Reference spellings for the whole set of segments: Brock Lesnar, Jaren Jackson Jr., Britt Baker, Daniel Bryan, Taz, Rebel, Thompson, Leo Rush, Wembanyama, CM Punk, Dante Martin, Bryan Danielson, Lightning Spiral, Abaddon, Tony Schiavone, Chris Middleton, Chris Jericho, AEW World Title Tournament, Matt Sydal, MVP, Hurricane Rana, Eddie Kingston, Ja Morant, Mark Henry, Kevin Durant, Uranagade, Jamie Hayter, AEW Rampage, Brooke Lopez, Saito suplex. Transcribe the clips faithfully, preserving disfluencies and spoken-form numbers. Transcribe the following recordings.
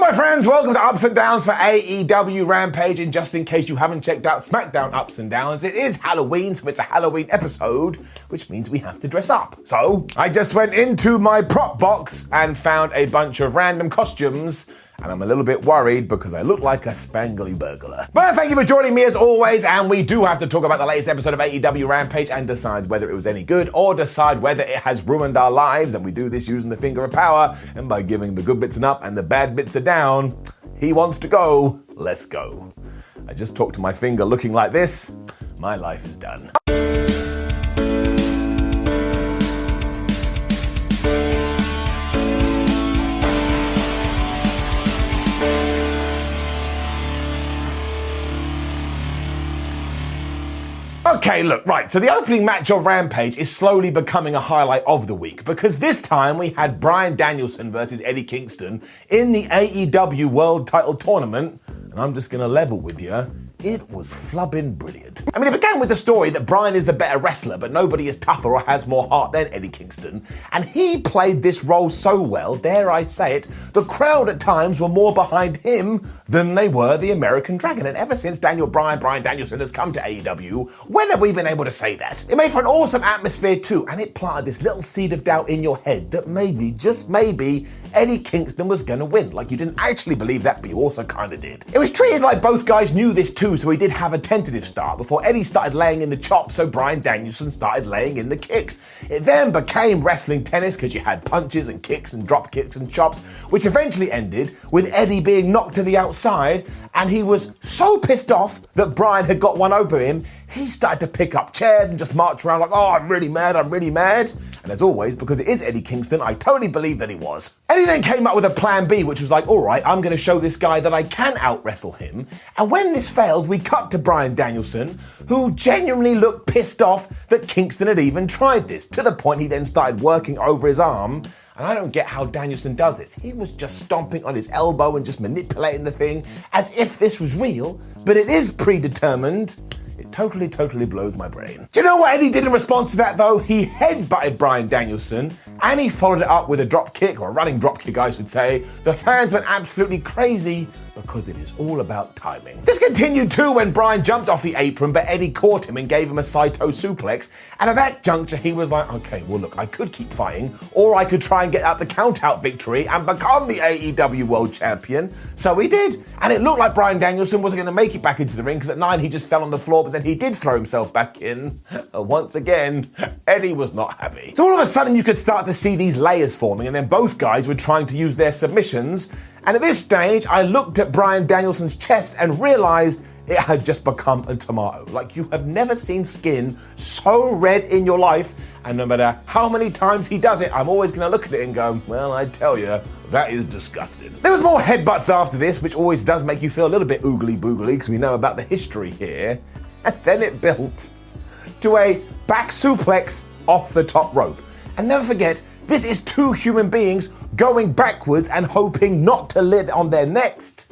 My friends, welcome to Ups and Downs for A E W Rampage, and just in case you haven't checked out SmackDown Ups and Downs, it is Halloween, so it's a Halloween episode, which means we have to dress up. So, I just went into my prop box and found a bunch of random costumes, and I'm a little bit worried because I look like a spangly burglar. But thank you for joining me as always, and we do have to talk about the latest episode of A E W Rampage and decide whether it was any good or decide whether it has ruined our lives, and we do this using the finger of power, and by giving the good bits an up and the bad bits a down. He wants to go, let's go. I just talked to my finger looking like this. My life is done. Okay, look, right, so the opening match of Rampage is slowly becoming a highlight of the week because this time we had Bryan Danielson versus Eddie Kingston in the A E W World Title Tournament, and I'm just going to level with you, it was flubbing brilliant. I mean, it began with the story that Bryan is the better wrestler, but nobody is tougher or has more heart than Eddie Kingston, and he played this role so well, dare I say it, the crowd at times were more behind him than they were the American Dragon, and ever since Daniel Bryan, Bryan Danielson has come to A E W, when have we been able to say that? It made for an awesome atmosphere too, and it planted this little seed of doubt in your head that maybe, just maybe, Eddie Kingston was gonna win. Like, you didn't actually believe that, but you also kinda did. It was treated like both guys knew this too, so he did have a tentative start before Eddie started laying in the chops, so Bryan Danielson started laying in the kicks. It then became wrestling tennis because you had punches and kicks and drop kicks and chops, which eventually ended with Eddie being knocked to the outside, and he was so pissed off that Bryan had got one over him, he started to pick up chairs and just march around like, oh, I'm really mad, I'm really mad. And as always, because it is Eddie Kingston, I totally believe that he was. Eddie then came up with a plan B, which was like, all right, I'm going to show this guy that I can out-wrestle him. And when this failed, we cut to Bryan Danielson, who genuinely looked pissed off that Kingston had even tried this, to the point he then started working over his arm. And I don't get how Danielson does this. He was just stomping on his elbow and just manipulating the thing as if this was real, but it is predetermined. It totally, totally blows my brain. Do you know what Eddie did in response to that, though? He headbutted Bryan Danielson, and he followed it up with a drop kick, or a running drop kick, I should say. The fans went absolutely crazy, because it is all about timing. This continued too when Bryan jumped off the apron, but Eddie caught him and gave him a Saito suplex, and at that juncture he was like, okay, well look, I could keep fighting, or I could try and get out the count-out victory and become the A E W World Champion. So he did, and it looked like Bryan Danielson wasn't going to make it back into the ring, because at nine he just fell on the floor, but then he did throw himself back in. And once again, Eddie was not happy. So all of a sudden you could start to see these layers forming, and then both guys were trying to use their submissions, and at this stage, I looked at Bryan Danielson's chest and realized it had just become a tomato. Like, you have never seen skin so red in your life, and no matter how many times he does it, I'm always gonna look at it and go, well, I tell you, that is disgusting. There was more headbutts after this, which always does make you feel a little bit oogly-boogly, because we know about the history here. And then it built to a back suplex off the top rope. And never forget, this is two human beings going backwards and hoping not to land on their necks.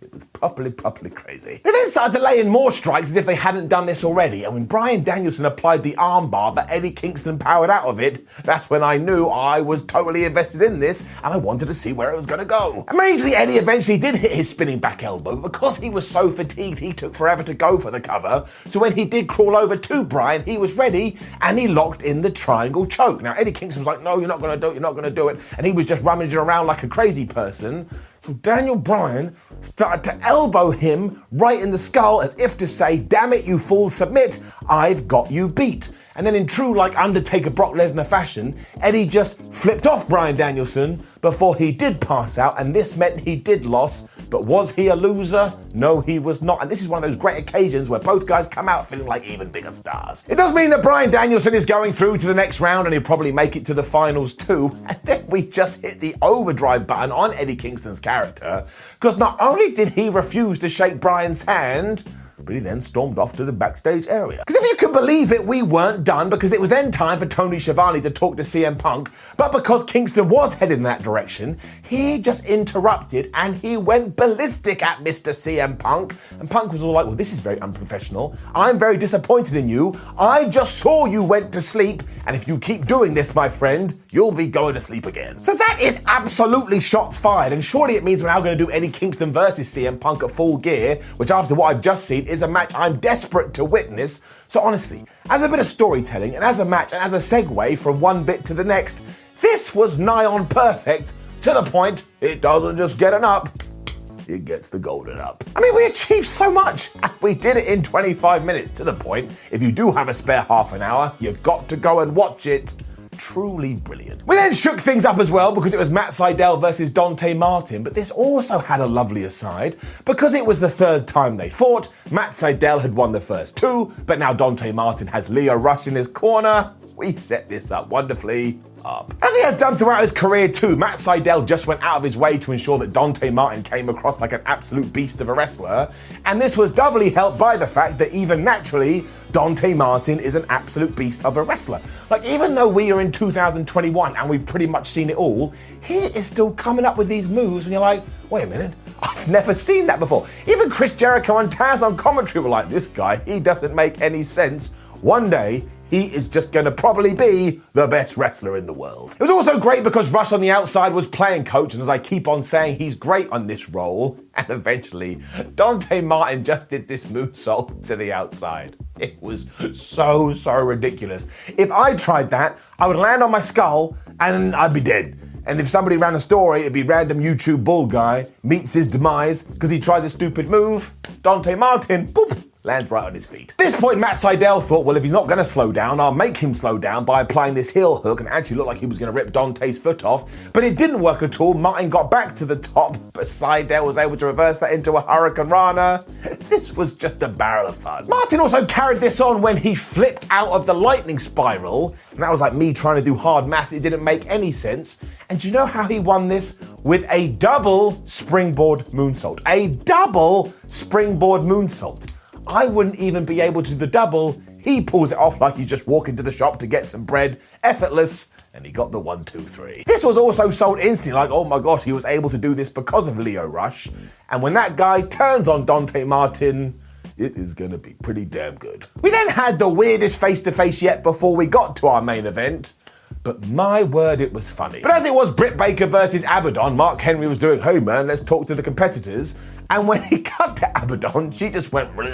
It was properly, properly crazy. They then started delaying more strikes as if they hadn't done this already, and when Bryan Danielson applied the armbar but Eddie Kingston powered out of it, that's when I knew I was totally invested in this and I wanted to see where it was going to go. Amazingly, Eddie eventually did hit his spinning back elbow, but because he was so fatigued he took forever to go for the cover, so when he did crawl over to Bryan, he was ready and he locked in the triangle choke. Now Eddie Kingston was like, no, you're not going to do it, you're not going to do it, and he was just rummaging around like a crazy person. So Daniel Bryan started to elbow him right in the skull as if to say, damn it, you fool, submit, I've got you beat. And then in true like Undertaker Brock Lesnar fashion, Eddie just flipped off Bryan Danielson before he did pass out, and this meant he did loss. But was he a loser? No, he was not. And this is one of those great occasions where both guys come out feeling like even bigger stars. It does mean that Bryan Danielson is going through to the next round, and he'll probably make it to the finals too. And then we just hit the overdrive button on Eddie Kingston's character, because not only did he refuse to shake Bryan's hand, but he then stormed off to the backstage area. Because if you can believe it, we weren't done, because it was then time for Tony Schiavone to talk to C M Punk, but because Kingston was heading that direction, he just interrupted and he went ballistic at Mister C M Punk, and Punk was all like, well, this is very unprofessional, I'm very disappointed in you, I just saw you went to sleep, and if you keep doing this, my friend, you'll be going to sleep again. So that is absolutely shots fired, and surely it means we're now going to do Eddie Kingston versus C M Punk at Full Gear, which after what I've just seen is a match I'm desperate to witness. So honestly, as a bit of storytelling and as a match and as a segue from one bit to the next, this was nigh on perfect, to the point it doesn't just get an up, it gets the golden up. I mean, we achieved so much, and we did it in twenty-five minutes, to the point if you do have a spare half an hour, you've got to go and watch it. Truly brilliant. We then shook things up as well because it was Matt Sydal versus Dante Martin, but this also had a lovely aside because it was the third time they fought. Matt Sydal had won the first two, but now Dante Martin has Leo Rush in his corner. We set this up wonderfully. Up. As he has done throughout his career too, Matt Sydal just went out of his way to ensure that Dante Martin came across like an absolute beast of a wrestler, and this was doubly helped by the fact that even naturally, Dante Martin is an absolute beast of a wrestler. Like, even though we are in two thousand twenty-one and we've pretty much seen it all, he is still coming up with these moves when you're like, wait a minute, I've never seen that before. Even Chris Jericho and Taz on commentary were like, this guy, he doesn't make any sense. One day, he is just going to probably be the best wrestler in the world. It was also great because Rush on the outside was playing coach, and as I keep on saying, he's great on this role. And eventually, Dante Martin just did this moonsault to the outside. It was so, so ridiculous. If I tried that, I would land on my skull and I'd be dead. And if somebody ran a story, it'd be random YouTube bull guy meets his demise because he tries a stupid move. Dante Martin, boop, lands right on his feet. At this point, Matt Sydal thought, well, if he's not going to slow down, I'll make him slow down by applying this heel hook, and actually looked like he was going to rip Dante's foot off, but it didn't work at all. Martin got back to the top, but Sydal was able to reverse that into a Hurricane Rana. This was just a barrel of fun. Martin also carried this on when he flipped out of the Lightning Spiral, and that was like me trying to do hard maths. It didn't make any sense. And do you know how he won this? With a double springboard moonsault. A double springboard moonsault. I wouldn't even be able to do the double. He pulls it off like you just walk into the shop to get some bread. Effortless. And he got the one, two, three. This was also sold instantly, like, oh my gosh, he was able to do this because of Leo Rush. And when that guy turns on Dante Martin, it is going to be pretty damn good. We then had the weirdest face-to-face yet before we got to our main event. But my word, it was funny. But as it was Britt Baker versus Abaddon, Mark Henry was doing, hey man, let's talk to the competitors. And when he cut to Abaddon, she just went, and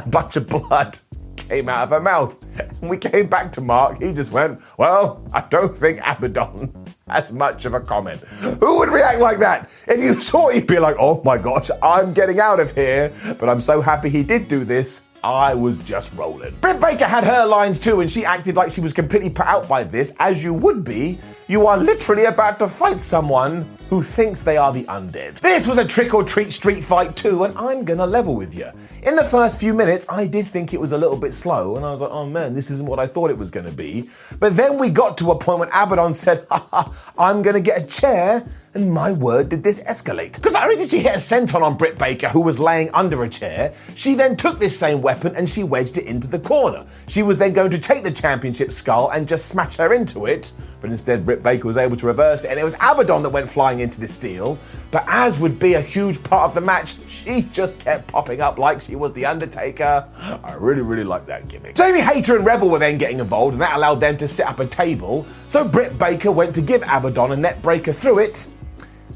a bunch of blood came out of her mouth. And we came back to Mark, he just went, well, I don't think Abaddon has much of a comment. Who would react like that? If you saw it, you'd be like, oh my gosh, I'm getting out of here. But I'm so happy he did do this. I was just rolling. Britt Baker had her lines too, and she acted like she was completely put out by this, as you would be. You are literally about to fight someone who thinks they are the undead. This was a trick-or-treat street fight too, and I'm gonna level with you. In the first few minutes, I did think it was a little bit slow, and I was like, oh man, this isn't what I thought it was gonna be. But then we got to a point when Abaddon said, ha ha, I'm gonna get a chair, and my word, did this escalate. Because not only did she hit a senton on Britt Baker, who was laying under a chair, she then took this same weapon and she wedged it into the corner. She was then going to take the championship skull and just smash her into it, but instead Britt Baker was able to reverse it, and it was Abaddon that went flying into this steal. But as would be a huge part of the match, she just kept popping up like she was The Undertaker. I really, really like that gimmick. Jamie Hayter and Rebel were then getting involved, and that allowed them to set up a table, so Britt Baker went to give Abaddon a net breaker through it,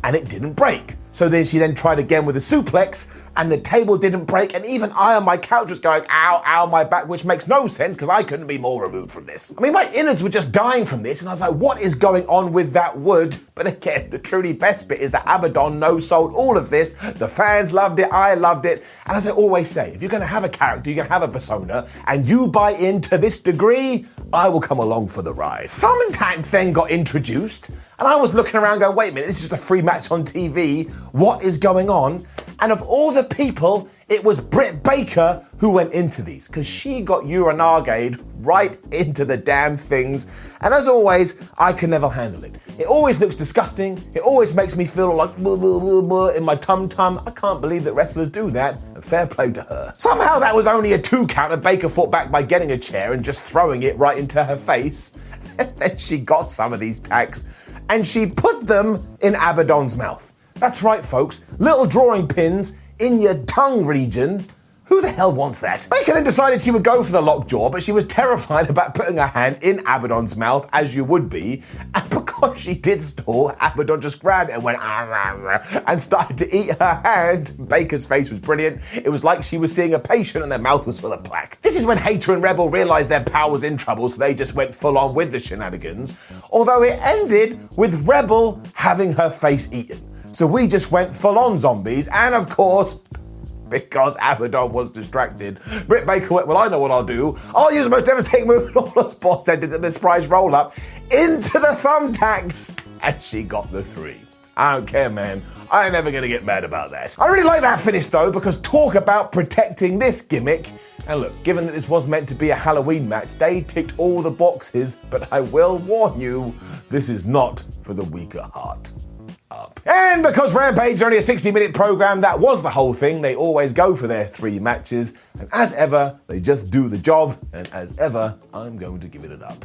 and it didn't break. So then she then tried again with a suplex, and the table didn't break, and even I on my couch was going, ow, ow, my back, which makes no sense because I couldn't be more removed from this. I mean, my innards were just dying from this, and I was like, what is going on with that wood? But again, the truly best bit is that Abaddon no-sold all of this. The fans loved it, I loved it. And as I always say, if you're going to have a character, you're going to have a persona, and you buy in to this degree, I will come along for the ride. Thumbtacks then got introduced, and I was looking around going, wait a minute, this is just a free match on T V. What is going on? And of all the people, it was Britt Baker who went into these, because she got Uranagade right into the damn things. And as always, I can never handle it. It always looks disgusting. It always makes me feel like blah, blah, blah, blah, in my tum-tum. I can't believe that wrestlers do that, and fair play to her. Somehow that was only a two count, and Baker fought back by getting a chair and just throwing it right into her face. And then she got some of these tacks, and she put them in Abaddon's mouth. That's right, folks. Little drawing pins in your tongue region. Who the hell wants that? Baker then decided she would go for the lockjaw, but she was terrified about putting her hand in Abaddon's mouth, as you would be. And because she did stall, Abaddon just grabbed it and went, ah, rah, rah, and started to eat her hand. Baker's face was brilliant. It was like she was seeing a patient and their mouth was full of plaque. This is when Hayter and Rebel realized their pal was in trouble, so they just went full on with the shenanigans. Although it ended with Rebel having her face eaten. So we just went full-on zombies, and of course, because Abaddon was distracted, Britt Baker went, well, I know what I'll do. I'll use the most devastating move in all of sports and did the surprise roll-up into the thumbtacks, and she got the three. I don't care, man. I ain't ever going to get mad about that. I really like that finish, though, because talk about protecting this gimmick. And look, given that this was meant to be a Halloween match, they ticked all the boxes, but I will warn you, this is not for the weaker heart. Up. And because Rampage is only a sixty minute program, that was the whole thing. They always go for their three matches, and as ever, they just do the job, and as ever, I'm going to give it an up.